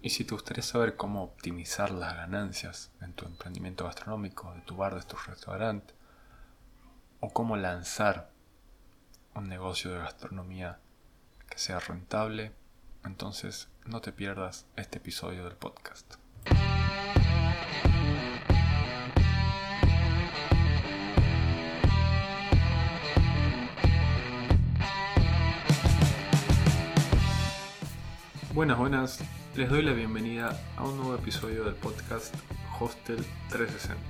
Y si te gustaría saber cómo optimizar las ganancias en tu emprendimiento gastronómico, de tu bar, de tu restaurante, o cómo lanzar un negocio de gastronomía que sea rentable, entonces no te pierdas este episodio del podcast. Buenas, les doy la bienvenida a un nuevo episodio del podcast Hostel 360.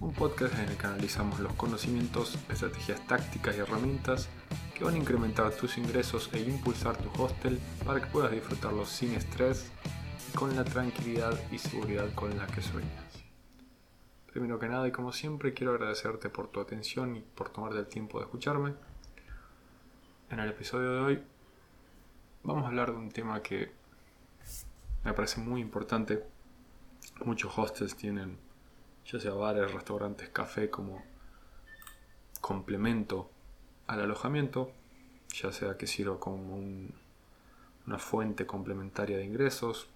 Un podcast en el que analizamos los conocimientos, estrategias tácticas y herramientas que van a incrementar tus ingresos e impulsar tu hostel para que puedas disfrutarlo sin estrés y con la tranquilidad y seguridad con la que sueñas. Primero que nada y como siempre quiero agradecerte por tu atención y por tomarte el tiempo de escucharme. En el episodio de hoy vamos a hablar de un tema que me parece muy importante. Muchos hostels tienen, ya sea bares, restaurantes, café, como complemento al alojamiento, ya sea que sirva como una fuente complementaria de ingresos,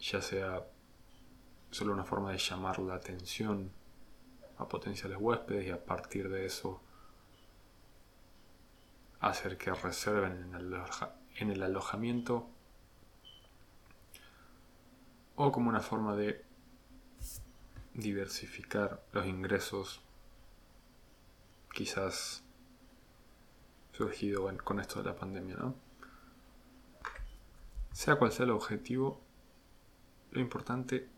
ya sea solo una forma de llamar la atención a potenciales huéspedes y a partir de eso hacer que reserven en el alojamiento, o como una forma de diversificar los ingresos, quizás surgido con esto de la pandemia, ¿no? Sea cual sea el objetivo, lo importante,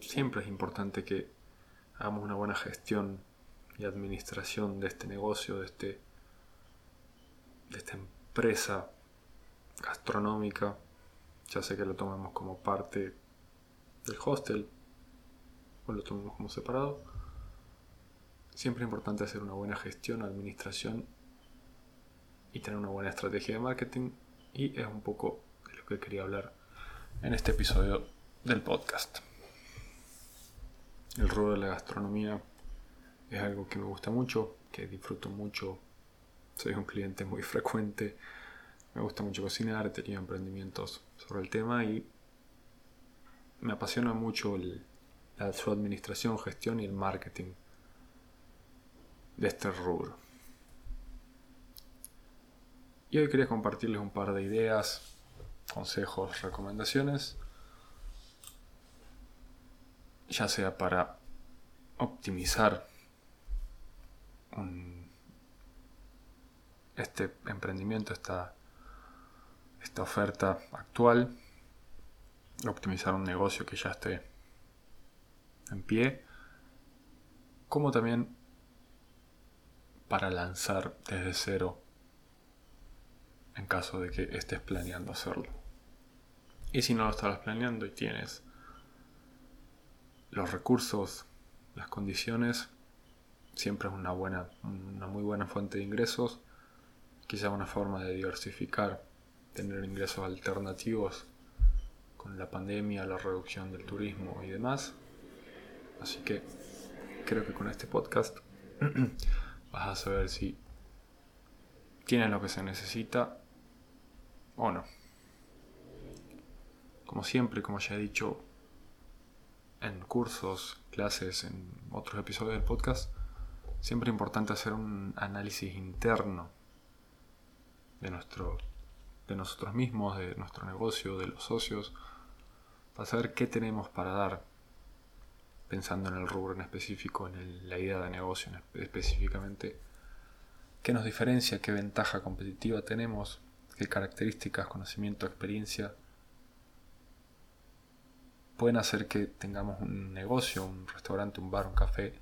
siempre es importante que hagamos una buena gestión y administración de este negocio, de esta empresa gastronómica, ya sea que lo tomemos como parte del hostel o lo tomemos como separado. Siempre es importante hacer una buena gestión, administración y tener una buena estrategia de marketing, y es un poco de lo que quería hablar en este episodio del podcast. El rubro de la gastronomía es algo que me gusta mucho, que disfruto mucho. Soy un cliente muy frecuente, me gusta mucho cocinar, he tenido emprendimientos sobre el tema y me apasiona mucho su administración, gestión y el marketing de este rubro. Y hoy quería compartirles un par de ideas, consejos, recomendaciones, ya sea para optimizar este emprendimiento, esta oferta actual, optimizar un negocio que ya esté en pie, como también para lanzar desde cero en caso de que estés planeando hacerlo. Y si no lo estarás planeando y tienes los recursos, las condiciones, siempre es una muy buena fuente de ingresos. Quizá una forma de diversificar, tener ingresos alternativos con la pandemia, la reducción del turismo y demás. Así que creo que con este podcast vas a saber si tienes lo que se necesita o no. Como siempre, como ya he dicho en cursos, clases, en otros episodios del podcast, siempre es importante hacer un análisis interno de nosotros mismos, de nuestro negocio, de los socios, para saber qué tenemos para dar, pensando en el rubro en específico, la idea de negocio específicamente, qué nos diferencia, qué ventaja competitiva tenemos, qué características, conocimiento, experiencia pueden hacer que tengamos un negocio, un restaurante, un bar, un café,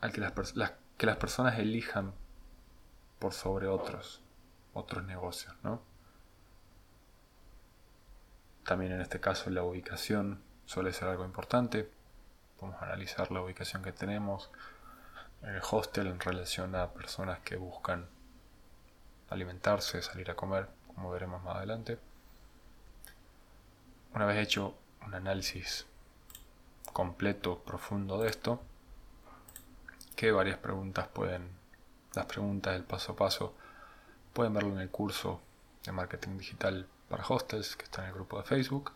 al que las personas elijan por sobre otros negocios, ¿no? También en este caso la ubicación suele ser algo importante. Podemos analizar la ubicación que tenemos en el hostel en relación a personas que buscan alimentarse, salir a comer, como veremos más adelante. Una vez hecho un análisis completo, profundo de esto, que varias preguntas pueden... Las preguntas del paso a paso pueden verlo en el curso de marketing digital para hostels, que está en el grupo de Facebook.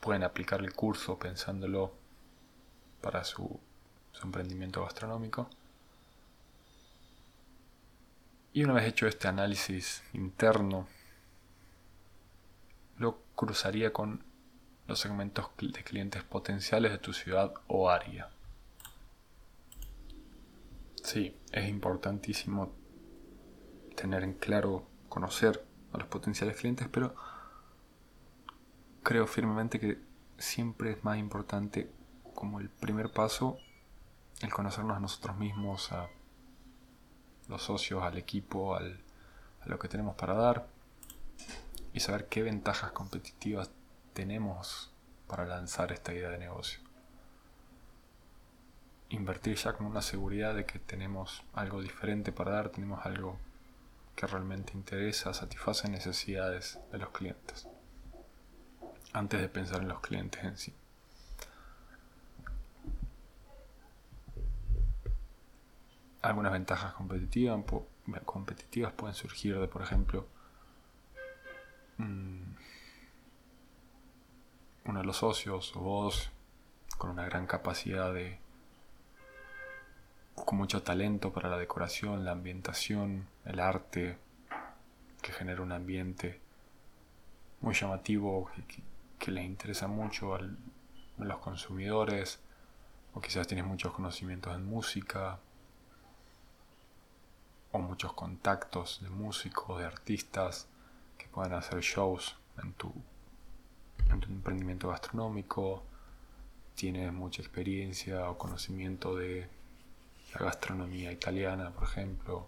Pueden aplicar el curso pensándolo para su emprendimiento gastronómico. Y una vez hecho este análisis interno, lo cruzaría con los segmentos de clientes potenciales de tu ciudad o área. Sí, es importantísimo tener en claro, conocer a los potenciales clientes, pero creo firmemente que siempre es más importante, como el primer paso, el conocernos a nosotros mismos, a los socios, al equipo, a lo que tenemos para dar, y saber qué ventajas competitivas tenemos para lanzar esta idea de negocio. Invertir ya con una seguridad de que tenemos algo diferente para dar, tenemos algo que realmente interesa, satisface necesidades de los clientes, antes de pensar en los clientes en sí. Algunas ventajas competitivas pueden surgir de, por ejemplo, uno de los socios o vos, con una gran capacidad con mucho talento para la decoración, la ambientación, el arte, que genera un ambiente muy llamativo, que les interesa mucho a los consumidores, o quizás tienes muchos conocimientos en música, o muchos contactos de músicos, de artistas que puedan hacer shows en tu emprendimiento gastronómico. Tienes mucha experiencia o conocimiento de la gastronomía italiana, por ejemplo.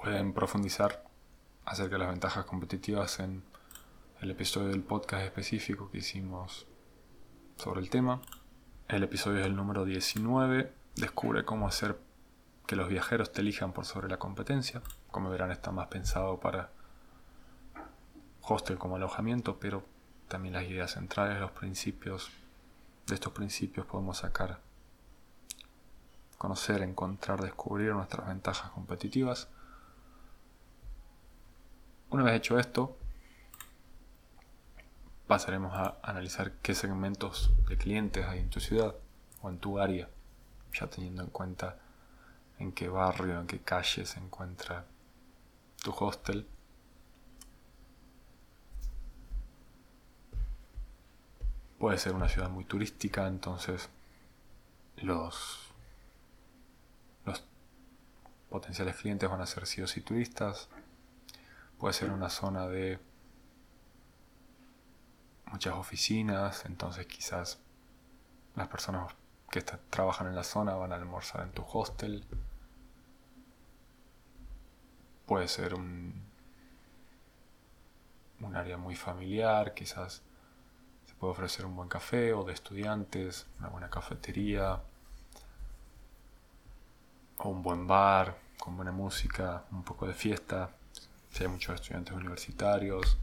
Pueden profundizar acerca de las ventajas competitivas en el episodio del podcast específico que hicimos sobre el tema. El episodio es el número 19. Descubre cómo hacer que los viajeros te elijan por sobre la competencia. Como verán, está más pensado para hostel como alojamiento, pero también las ideas centrales, los principios. De estos principios podemos sacar, conocer, encontrar, descubrir nuestras ventajas competitivas. Una vez hecho esto, pasaremos a analizar qué segmentos de clientes hay en tu ciudad o en tu área, ya teniendo en cuenta en qué barrio, en qué calle se encuentra tu hostel. Puede ser una ciudad muy turística, entonces los potenciales clientes van a ser sí o sí turistas. Puede ser una zona de muchas oficinas, entonces quizás las personas que trabajan en la zona van a almorzar en tu hostel. Puede ser un área muy familiar, quizás se puede ofrecer un buen café, o de estudiantes, una buena cafetería, o un buen bar con buena música, un poco de fiesta, si hay muchos estudiantes universitarios.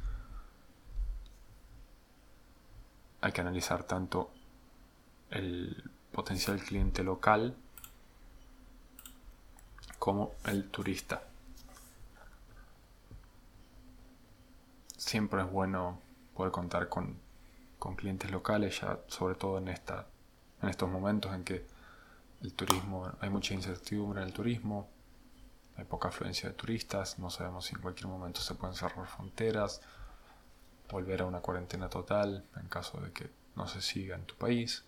Hay que analizar tanto el potencial cliente local como el turista. Siempre es bueno poder contar con clientes locales, ya sobre todo en estos momentos en que el turismo, hay mucha incertidumbre en el turismo, hay poca afluencia de turistas, no sabemos si en cualquier momento se pueden cerrar fronteras, volver a una cuarentena total en caso de que no se siga en tu país.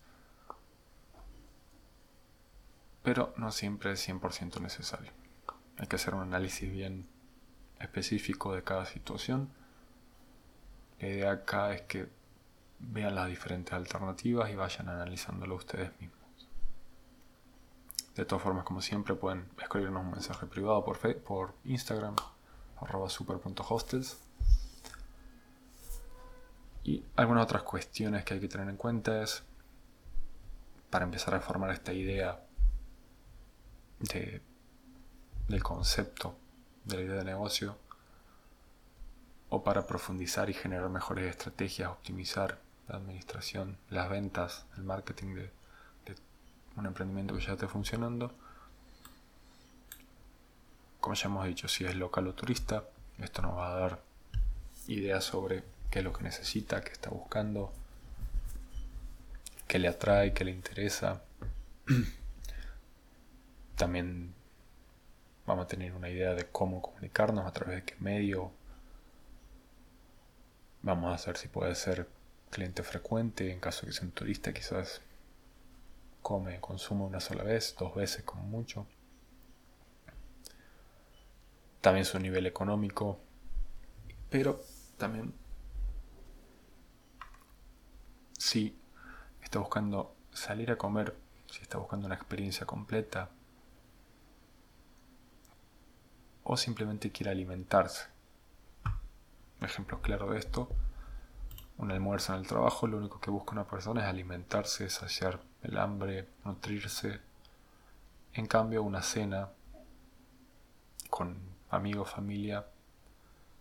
Pero no siempre es 100% necesario. Hay que hacer un análisis bien específico de cada situación. La idea acá es que vean las diferentes alternativas y vayan analizándolo ustedes mismos. De todas formas, como siempre, pueden escribirnos un mensaje privado por Instagram, @super.hostels. Y algunas otras cuestiones que hay que tener en cuenta es, para empezar a formar esta idea del concepto, de la idea de negocio, o para profundizar y generar mejores estrategias, optimizar la administración, las ventas, el marketing de un emprendimiento que ya esté funcionando, como ya hemos dicho, si es local o turista, esto nos va a dar ideas sobre qué es lo que necesita, qué está buscando, qué le atrae, qué le interesa. También vamos a tener una idea de cómo comunicarnos, a través de qué medio. Vamos a saber si puede ser cliente frecuente, en caso de que sea un turista, quizás consume una sola vez, dos veces como mucho. También su nivel económico, pero también si está buscando salir a comer, si está buscando una experiencia completa o simplemente quiere alimentarse. Un ejemplo claro de esto: un almuerzo en el trabajo, lo único que busca una persona es alimentarse, saciar el hambre, nutrirse. En cambio, una cena con amigos, familia,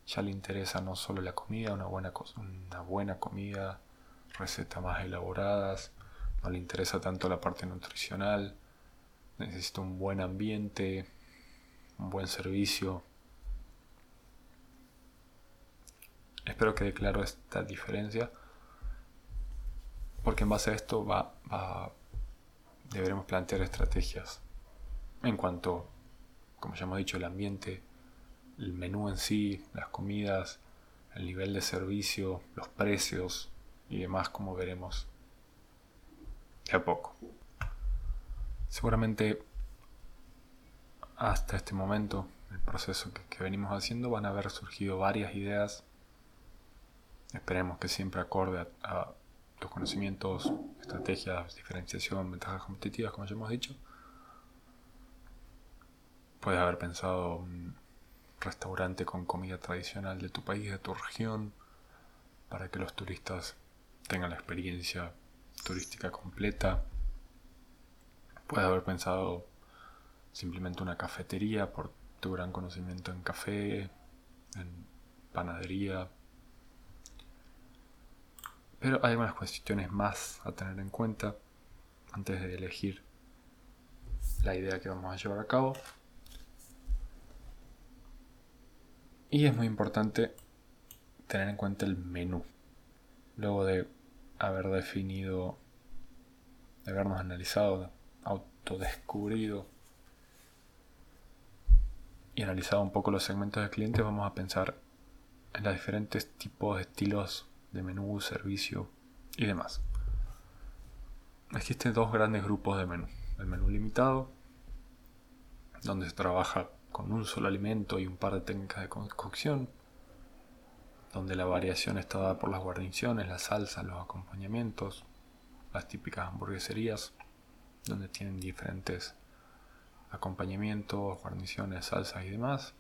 ya le interesa no solo la comida, una buena comida, recetas más elaboradas. No le interesa tanto la parte nutricional, necesita un buen ambiente, un buen servicio. Espero que quede claro esta diferencia, porque en base a esto deberemos plantear estrategias en cuanto, como ya hemos dicho, el ambiente, el menú en sí, las comidas, el nivel de servicio, los precios y demás, como veremos de a poco. Seguramente hasta este momento, el proceso que venimos haciendo, van a haber surgido varias ideas. Esperemos que siempre acorde a tus conocimientos, estrategias, diferenciación, ventajas competitivas, como ya hemos dicho. Puedes haber pensado un restaurante con comida tradicional de tu país, de tu región, para que los turistas tengan la experiencia turística completa. Puedes haber pensado simplemente una cafetería por tu gran conocimiento en café, en panadería. Pero hay algunas cuestiones más a tener en cuenta antes de elegir la idea que vamos a llevar a cabo. Y es muy importante tener en cuenta el menú. Luego de haber definido, de habernos analizado, autodescubrido y analizado un poco los segmentos de clientes, vamos a pensar en los diferentes tipos de estilos de menú, servicio y demás. Existen dos grandes grupos de menú: el menú limitado, donde se trabaja con un solo alimento y un par de técnicas de cocción, donde la variación está dada por las guarniciones, las salsas, los acompañamientos, las típicas hamburgueserías, donde tienen diferentes acompañamientos, guarniciones, salsas y demás.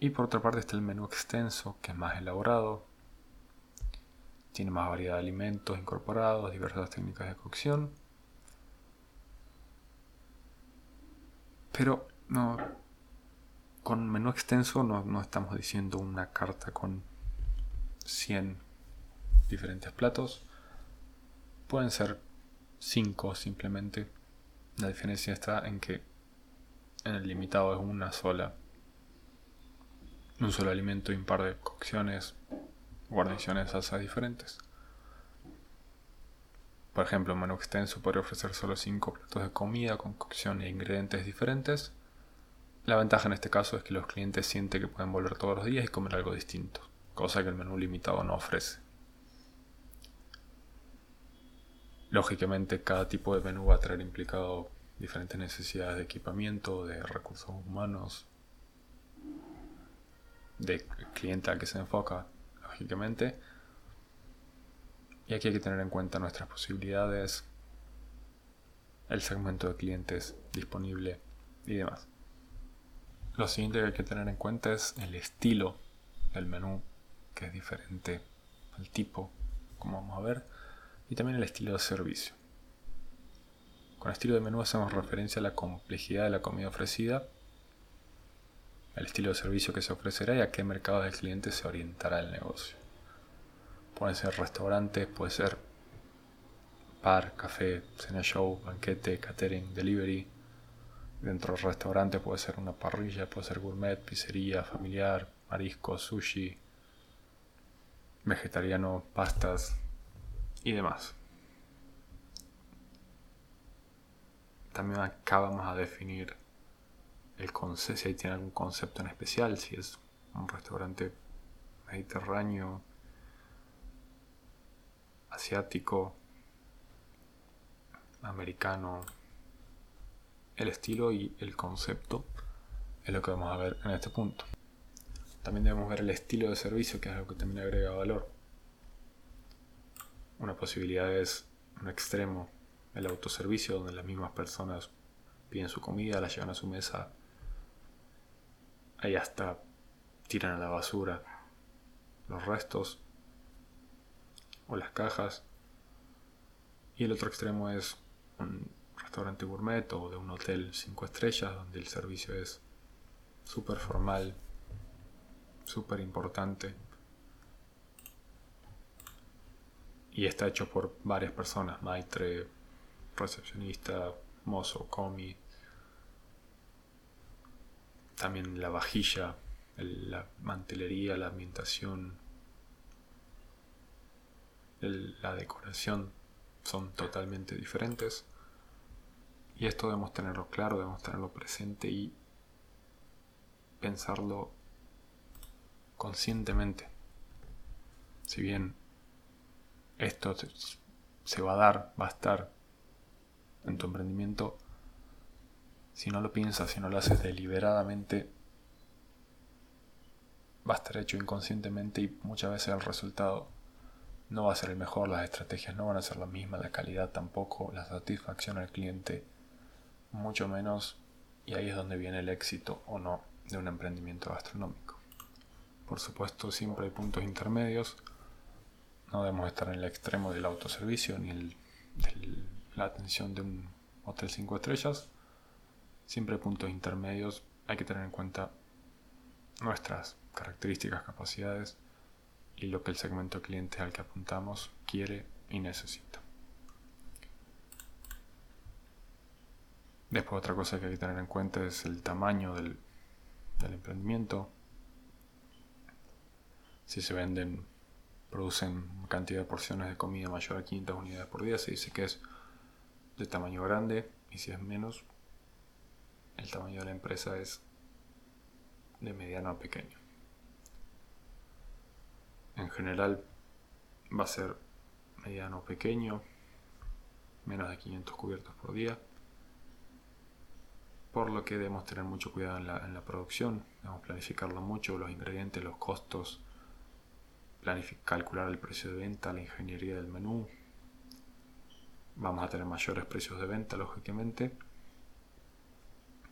Y por otra parte está el menú extenso, que es más elaborado, tiene más variedad de alimentos incorporados, diversas técnicas de cocción. Pero no, con menú extenso no estamos diciendo una carta con 100 diferentes platos. Pueden ser 5 simplemente. La diferencia está en que en el limitado es un solo alimento y un par de cocciones, guarniciones, salsas diferentes. Por ejemplo, un menú extenso podría ofrecer solo 5 platos de comida con cocción e ingredientes diferentes. La ventaja en este caso es que los clientes sienten que pueden volver todos los días y comer algo distinto, cosa que el menú limitado no ofrece. Lógicamente, cada tipo de menú va a traer implicado diferentes necesidades de equipamiento, de recursos humanos, de cliente al que se enfoca, lógicamente. Y aquí hay que tener en cuenta nuestras posibilidades, el segmento de clientes disponible y demás. Lo siguiente que hay que tener en cuenta es el estilo del menú, que es diferente al tipo, como vamos a ver, y también el estilo de servicio. Con estilo de menú hacemos referencia a la complejidad de la comida ofrecida, el estilo de servicio que se ofrecerá y a qué mercado del cliente se orientará el negocio. Pueden ser restaurantes, puede ser bar, café, cena show, banquete, catering, delivery, Dentro del restaurante puede ser una parrilla, puede ser gourmet, pizzería, familiar, marisco, sushi, vegetariano, pastas y demás. También acá vamos a definir el concepto, si tiene algún concepto en especial, si es un restaurante mediterráneo, asiático, americano. El estilo y el concepto es lo que vamos a ver en este punto. También debemos ver el estilo de servicio, que es lo que también agrega valor. Una posibilidad es un extremo, el autoservicio, donde las mismas personas piden su comida, la llevan a su mesa, ahí hasta tiran a la basura los restos o las cajas. Y el otro extremo es un restaurante gourmet o de un hotel 5 estrellas, donde el servicio es súper formal, súper importante y está hecho por varias personas: maitre, recepcionista, mozo, comi, también la vajilla, la mantelería, la ambientación, la decoración son totalmente diferentes. Y esto debemos tenerlo claro, debemos tenerlo presente y pensarlo conscientemente. Si bien esto se va a dar, va a estar en tu emprendimiento, si no lo piensas, si no lo haces deliberadamente, va a estar hecho inconscientemente y muchas veces el resultado no va a ser el mejor, las estrategias no van a ser las mismas, la calidad tampoco, la satisfacción al cliente mucho menos, y ahí es donde viene el éxito o no de un emprendimiento gastronómico. Por supuesto, siempre hay puntos intermedios. No debemos estar en el extremo del autoservicio ni de la atención de un hotel 5 estrellas. Siempre hay puntos intermedios. Hay que tener en cuenta nuestras características, capacidades y lo que el segmento cliente al que apuntamos quiere y necesita. Después, otra cosa que hay que tener en cuenta es el tamaño del emprendimiento. Si se producen cantidad de porciones de comida mayor a 500 unidades por día, se dice que es de tamaño grande, y si es menos, el tamaño de la empresa es de mediano a pequeño. En general va a ser mediano o pequeño, menos de 500 cubiertos por día, por lo que debemos tener mucho cuidado en la producción. Debemos planificarlo mucho, los ingredientes, los costos, calcular el precio de venta, la ingeniería del menú. Vamos a tener mayores precios de venta, lógicamente.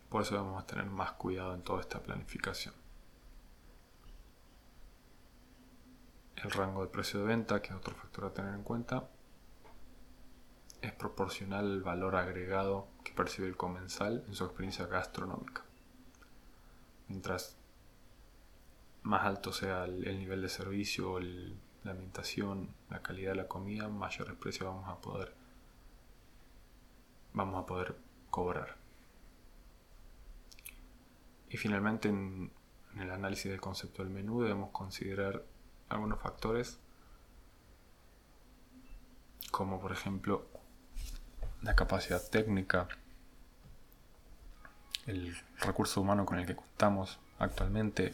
Por eso debemos tener más cuidado en toda esta planificación. El rango de precio de venta, que es otro factor a tener en cuenta, es proporcional al valor agregado que percibe el comensal en su experiencia gastronómica. Mientras más alto sea el nivel de servicio, la ambientación, la calidad de la comida, mayores precios vamos a poder cobrar. Y finalmente, en el análisis del concepto del menú debemos considerar algunos factores, como por ejemplo la capacidad técnica, el recurso humano con el que contamos actualmente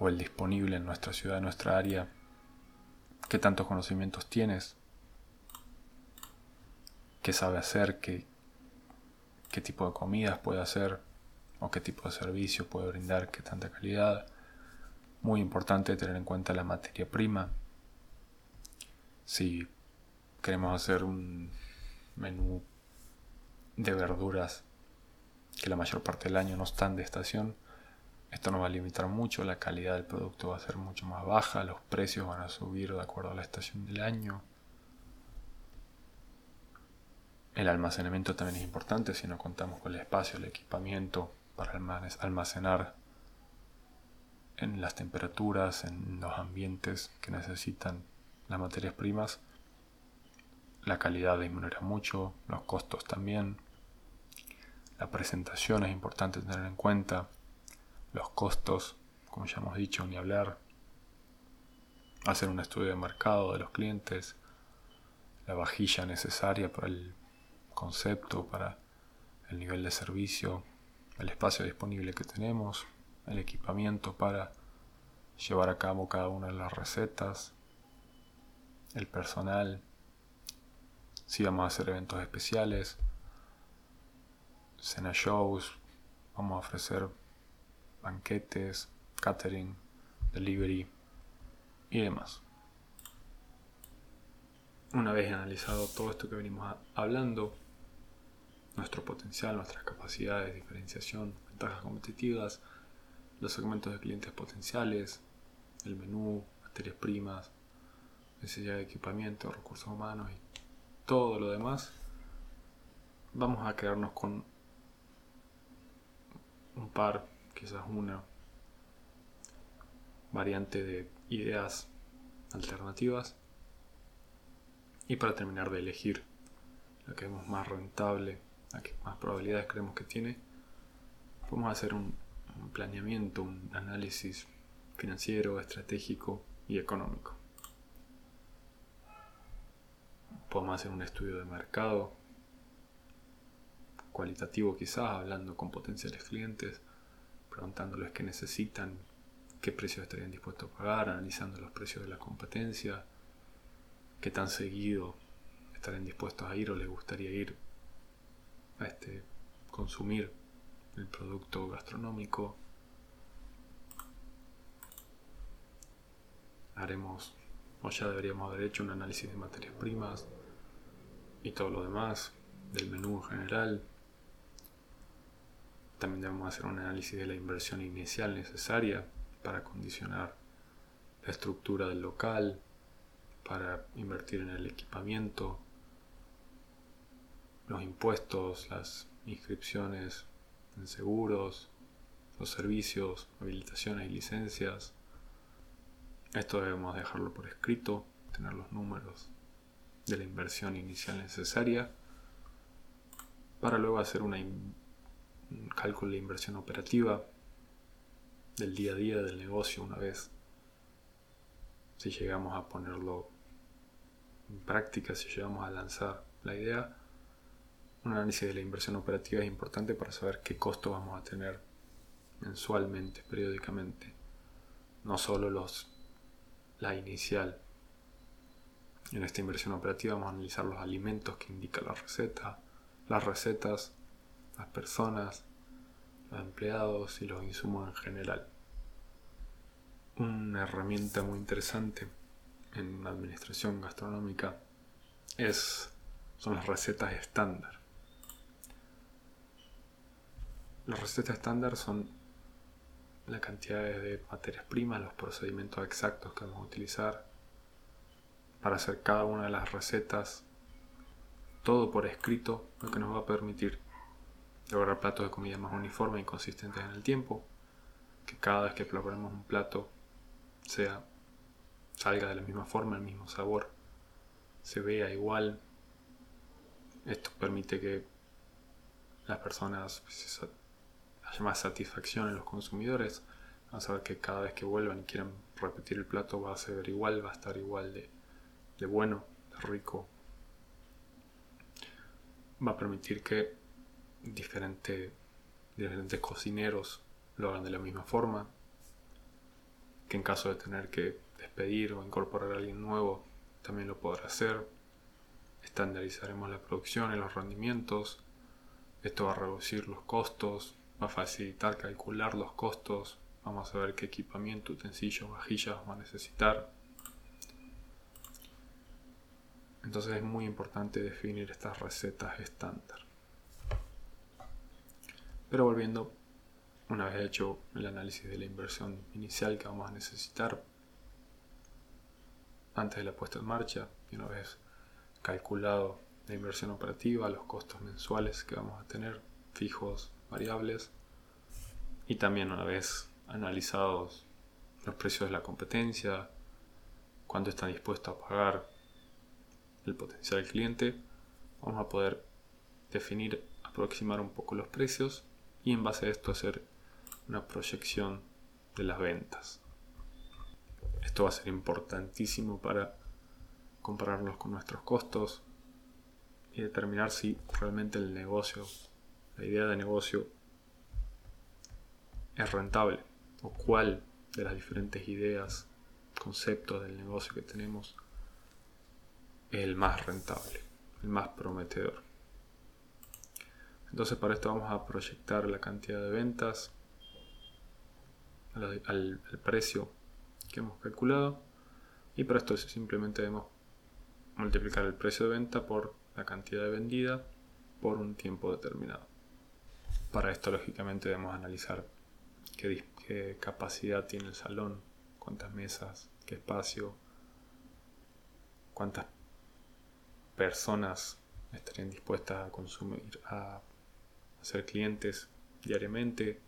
o el disponible en nuestra ciudad, en nuestra área, qué tantos conocimientos tienes, qué sabe hacer, qué tipo de comidas puede hacer o qué tipo de servicio puede brindar, qué tanta calidad. Muy importante tener en cuenta la materia prima. Si queremos hacer un menú de verduras que la mayor parte del año no están de estación, esto nos va a limitar mucho, la calidad del producto va a ser mucho más baja, los precios van a subir de acuerdo a la estación del año. El almacenamiento también es importante, si no contamos con el espacio, el equipamiento para almacenar en las temperaturas, en los ambientes que necesitan las materias primas, la calidad disminuirá mucho, los costos también, La presentación es importante tener en cuenta. Los costos, como ya hemos dicho, ni hablar. Hacer un estudio de mercado de los clientes. La vajilla necesaria para el concepto, para el nivel de servicio. El espacio disponible que tenemos. El equipamiento para llevar a cabo cada una de las recetas. El personal. Si vamos a hacer eventos especiales, cena shows, vamos a ofrecer banquetes, catering, delivery y demás. Una vez analizado todo esto que venimos hablando, nuestro potencial, nuestras capacidades, diferenciación, ventajas competitivas, los segmentos de clientes potenciales, el menú, materias primas, necesidad de equipamiento, recursos humanos y todo lo demás, vamos a quedarnos con un par, quizás una variante de ideas alternativas, y para terminar de elegir la que vemos más rentable, la que más probabilidades creemos que tiene, podemos hacer un planeamiento, un análisis financiero, estratégico y económico. Podemos hacer un estudio de mercado cualitativo, quizás hablando con potenciales clientes, preguntándoles qué necesitan, qué precios estarían dispuestos a pagar, analizando los precios de la competencia, qué tan seguido estarían dispuestos a ir o les gustaría ir a consumir el producto gastronómico. Haremos, o ya deberíamos haber hecho, un análisis de materias primas y todo lo demás, del menú en general. También debemos hacer un análisis de la inversión inicial necesaria para condicionar la estructura del local, para invertir en el equipamiento, los impuestos, las inscripciones en seguros, los servicios, habilitaciones y licencias. Esto debemos dejarlo por escrito, tener los números de la inversión inicial necesaria para luego hacer un cálculo de inversión operativa del día a día del negocio una vez, si llegamos a ponerlo en práctica, si llegamos a lanzar la idea. Un análisis de la inversión operativa es importante para saber qué costo vamos a tener mensualmente, periódicamente, no solo la inicial. En esta inversión operativa vamos a analizar los alimentos que indica la receta, las recetas, las personas, los empleados y los insumos en general. Una herramienta muy interesante en la administración gastronómica son las recetas estándar. Las recetas estándar son la cantidad de materias primas, los procedimientos exactos que vamos a utilizar para hacer cada una de las recetas, todo por escrito, lo que nos va a permitir lograr platos de comida más uniformes y consistentes en el tiempo, que cada vez que preparemos un plato salga de la misma forma, el mismo sabor, se vea igual. Esto permite que las personas haya más satisfacción en los consumidores, van a saber que cada vez que vuelvan y quieran repetir el plato va a ser igual, va a estar igual de bueno, de rico. Va a permitir que diferentes cocineros lo hagan de la misma forma, que en caso de tener que despedir o incorporar a alguien nuevo también lo podrá hacer. Estandarizaremos la producción y los rendimientos. Esto va a reducir los costos, va a facilitar calcular los costos. Vamos a saber qué equipamiento, utensilios, vajillas vamos a necesitar. Entonces es muy importante definir estas recetas estándar. Pero volviendo, una vez hecho el análisis de la inversión inicial que vamos a necesitar antes de la puesta en marcha, y una vez calculado la inversión operativa, los costos mensuales que vamos a tener, fijos, variables, y también una vez analizados los precios de la competencia, cuánto están dispuestos a pagar el potencial cliente, vamos a poder definir aproximar un poco los precios y en base a esto hacer una proyección de las ventas. Esto va a ser importantísimo para compararnos con nuestros costos y determinar si realmente el negocio, la idea de negocio, es rentable o cuál de las diferentes ideas, conceptos del negocio que tenemos es el más rentable, el más prometedor. Entonces para esto vamos a proyectar la cantidad de ventas al precio que hemos calculado, y para esto simplemente debemos multiplicar el precio de venta por la cantidad de vendida por un tiempo determinado. Para esto lógicamente debemos analizar qué capacidad tiene el salón, cuántas mesas, qué espacio, cuántas personas estarían dispuestas a consumir, a ser clientes diariamente,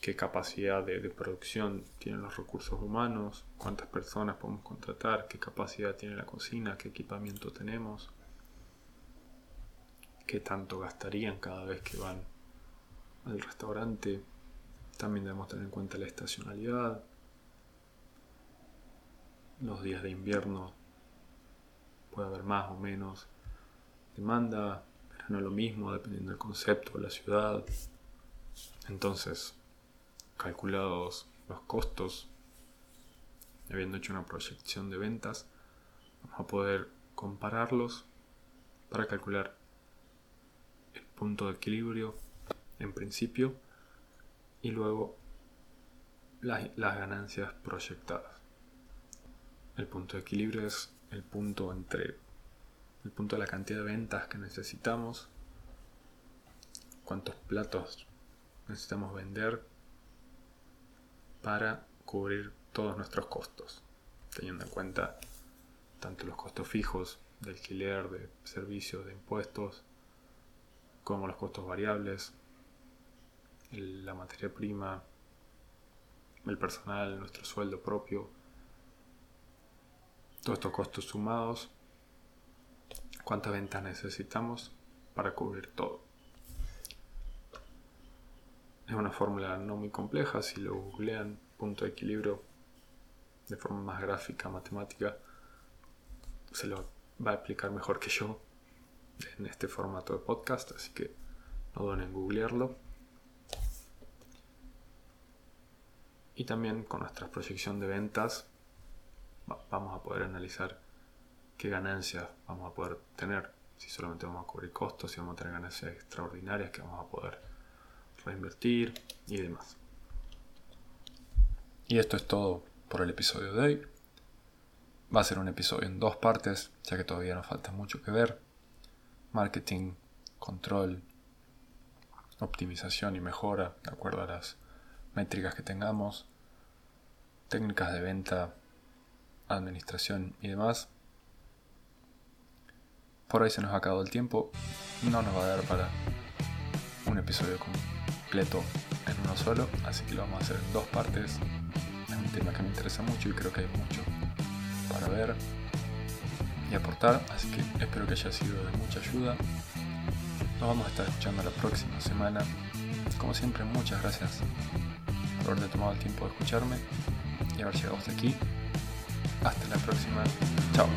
qué capacidad de producción tienen los recursos humanos, cuántas personas podemos contratar, qué capacidad tiene la cocina, qué equipamiento tenemos, qué tanto gastarían cada vez que van al restaurante. También debemos tener en cuenta la estacionalidad, los días de invierno puede haber más o menos demanda, pero no lo mismo dependiendo del concepto de la ciudad. Entonces, calculados los costos, habiendo hecho una proyección de ventas, vamos a poder compararlos para calcular el punto de equilibrio en principio y luego las ganancias proyectadas. El punto de equilibrio es el punto entre el punto de la cantidad de ventas que necesitamos, cuántos platos necesitamos vender para cubrir todos nuestros costos, teniendo en cuenta tanto los costos fijos de alquiler, de servicios, de impuestos, como los costos variables, la materia prima, el personal, nuestro sueldo propio. Todos estos costos sumados, cuántas ventas necesitamos para cubrir todo. Es una fórmula no muy compleja, si lo googlean, punto de equilibrio, de forma más gráfica, matemática, se lo va a explicar mejor que yo en este formato de podcast, así que no duden en googlearlo. Y también con nuestra proyección de ventas vamos a poder analizar qué ganancias vamos a poder tener, si solamente vamos a cubrir costos, si vamos a tener ganancias extraordinarias que vamos a poder reinvertir y demás. Y esto es todo por el episodio de hoy. Va a ser un episodio en 2 partes, ya que todavía nos falta mucho que ver. Marketing, control, optimización y mejora, de acuerdo a las métricas que tengamos, técnicas de venta, administración y demás. Por ahí se nos ha acabado el tiempo, no nos va a dar para un episodio completo en uno solo, así que lo vamos a hacer en 2 partes. Es un tema que me interesa mucho y creo que hay mucho para ver y aportar, así que espero que haya sido de mucha ayuda. Nos vamos a estar escuchando la próxima semana. Como siempre, muchas gracias por haberte tomado el tiempo de escucharme y haber llegado hasta aquí. Hasta la próxima. Chao.